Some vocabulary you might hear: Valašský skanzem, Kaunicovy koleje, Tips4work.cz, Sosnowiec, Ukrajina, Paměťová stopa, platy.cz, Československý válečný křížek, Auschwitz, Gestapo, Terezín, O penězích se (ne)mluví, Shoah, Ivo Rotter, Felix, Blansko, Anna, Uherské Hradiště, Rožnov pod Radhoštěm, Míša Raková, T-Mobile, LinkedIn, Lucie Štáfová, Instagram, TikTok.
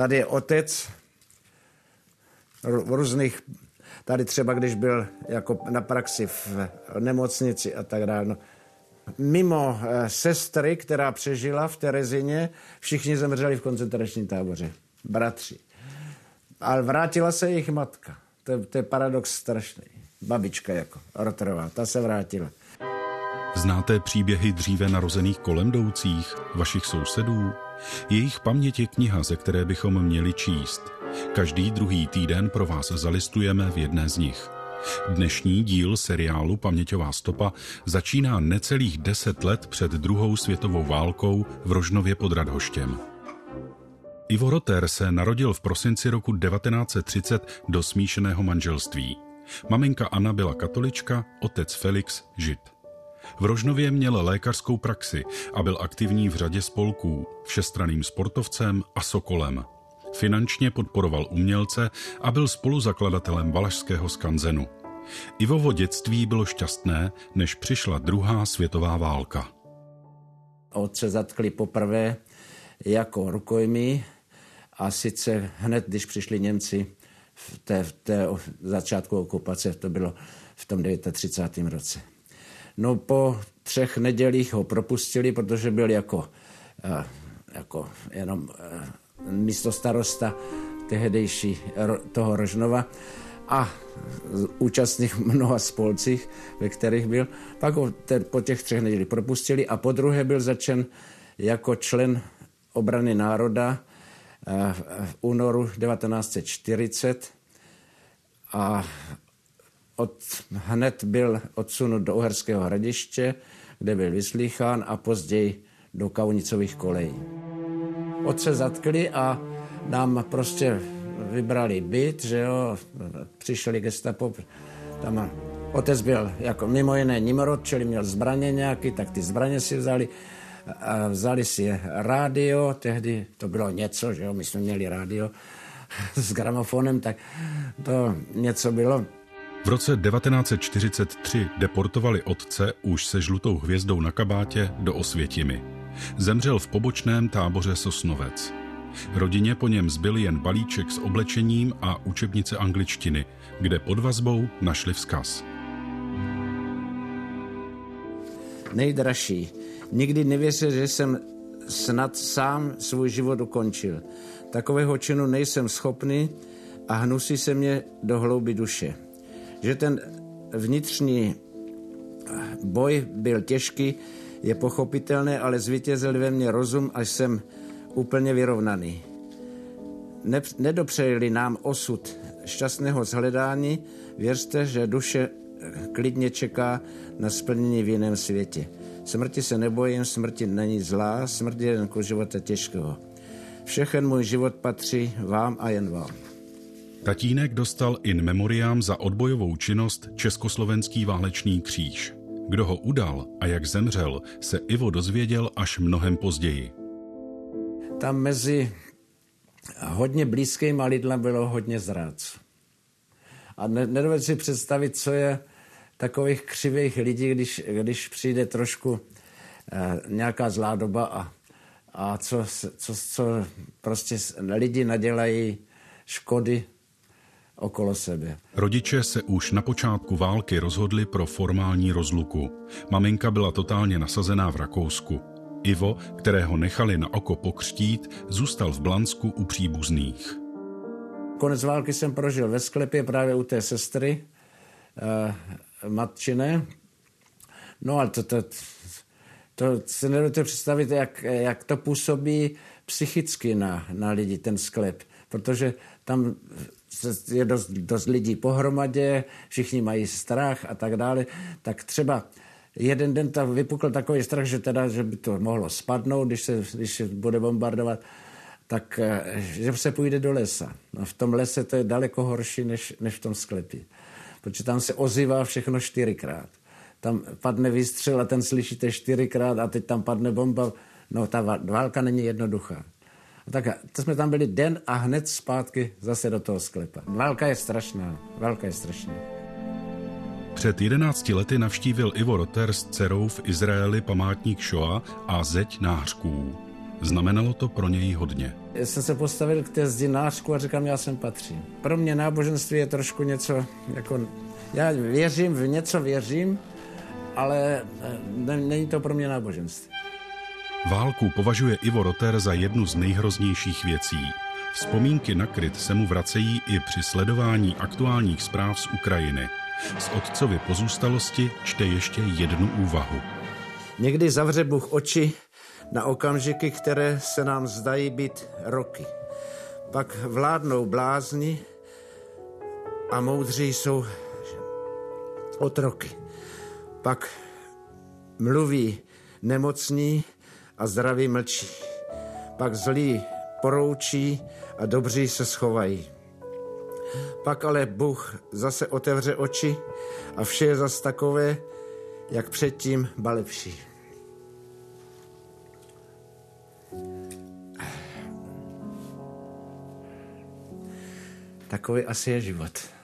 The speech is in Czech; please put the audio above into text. Tady otec v různých, tady třeba když byl jako na praxi v nemocnici a tak dále. Mimo sestry, která přežila v Terezině, všichni zemřeli v koncentračním táboře. Bratři. Ale vrátila se jejich matka. To je paradox strašný. Babička jako Rotterová, ta se vrátila. Znáte příběhy dříve narozených kolem jdoucích, vašich sousedů? Jejich paměť je kniha, ze které bychom měli číst. Každý druhý týden pro vás zalistujeme v jedné z nich. Dnešní díl seriálu Paměťová stopa začíná necelých 10 let před druhou světovou válkou v Rožnově pod Radhoštěm. Ivo Rotter se narodil v prosinci roku 1930 do smíšeného manželství. Maminka Anna byla katolička, otec Felix žid. V Rožnově měl lékařskou praxi a byl aktivní v řadě spolků, všestranným sportovcem a sokolem. Finančně podporoval umělce a byl spoluzakladatelem Valašského skanzenu. Ivovo dětství bylo šťastné, než přišla druhá světová válka. Otce zatkli poprvé jako rukojmí a sice hned, když přišli Němci v té začátku okupace, to bylo v tom 39. roce. No po 3 nedělích ho propustili, protože byl jako jenom místo starosta tehdejší toho Rožnova a účastných mnoha spolcích, ve kterých byl. Pak ho po těch 3 nedělích propustili a po druhé byl začen jako člen obrany národa v únoru 1940 a hned byl odsunut do Uherského Hradiště, kde byl vyslýchán a později do Kaunicových kolejí. Otce zatkli a nám prostě vybrali byt, že jo, přišli Gestapo. Tam otec byl jako mimo jiné nimrod, čili měl zbraně nějaký, tak ty zbraně si vzali. A vzali si rádio, tehdy to bylo něco, že jo, my jsme měli rádio s gramofonem, tak to něco bylo. V roce 1943 deportovali otce už se žlutou hvězdou na kabátě do Osvětimi. Zemřel v pobočném táboře Sosnowiec. Rodině po něm zbyl jen balíček s oblečením a učebnice angličtiny, kde pod vazbou našli vzkaz. Nejdražší. Nikdy nevěřil, že jsem snad sám svůj život ukončil. Takového činu nejsem schopný a hnusí se mě do hloubi duše. Že ten vnitřní boj byl těžký, je pochopitelné, ale zvítězil ve mně rozum, až jsem úplně vyrovnaný. Nedopřeji-li nám osud šťastného shledání, věřte, že duše klidně čeká na splnění v jiném světě. Smrti se nebojím, smrti není zlá, smrt je jen ku života těžkého. Všechen můj život patří vám a jen vám. Tatínek dostal in memoriam za odbojovou činnost Československý válečný kříž. Kdo ho udal a jak zemřel, se Ivo dozvěděl až mnohem později. Tam mezi hodně blízkýma lidma bylo hodně zrádců. A nedovedu si představit, co je takových křivých lidí, když přijde trošku nějaká zlá doba a co prostě lidi nadělají škody okolo sebe. Rodiče se už na počátku války rozhodli pro formální rozluku. Maminka byla totálně nasazená v Rakousku. Ivo, kterého nechali na oko pokřtít, zůstal v Blansku u příbuzných. Konec války jsem prožil ve sklepě právě u té sestry matčine. No ale to se nedojde představit, jak to působí psychicky na lidi, ten sklep. Protože tam je dost lidí pohromadě, všichni mají strach a tak dále. Tak třeba jeden den tam vypukl takový strach, že by to mohlo spadnout, když se bude bombardovat, tak že se půjde do lesa. No, v tom lese to je daleko horší než v tom sklepě, protože tam se ozývá všechno 4krát. Tam padne výstřel a ten slyšíte 4krát a teď tam padne bomba. No, ta válka není jednoduchá. Tak to jsme tam byli den a hned zpátky zase do toho sklepa. Válka je strašná, válka je strašná. Před 11 lety navštívil Ivo Rotter s dcerou v Izraeli památník Shoah a zeď nářků. Znamenalo to pro něj hodně. Já jsem se postavil k té zdinářku a říkám, já sem patřím. Pro mě náboženství je trošku něco, jako já věřím, v něco věřím, ale není to pro mě náboženství. Válku považuje Ivo Rotter za jednu z nejhroznějších věcí. Vzpomínky na kryt se mu vracejí i při sledování aktuálních zpráv z Ukrajiny. Z otcovy pozůstalosti čte ještě jednu úvahu. Někdy zavře Bůh oči na okamžiky, které se nám zdají být roky. Pak vládnou blázni a moudří jsou otroky. Pak mluví nemocní a zdraví mlčí. Pak zlí poroučí a dobří se schovají. Pak ale Bůh zase otevře oči a vše je zas takové, jak předtím, ba lepší. Takový asi je život.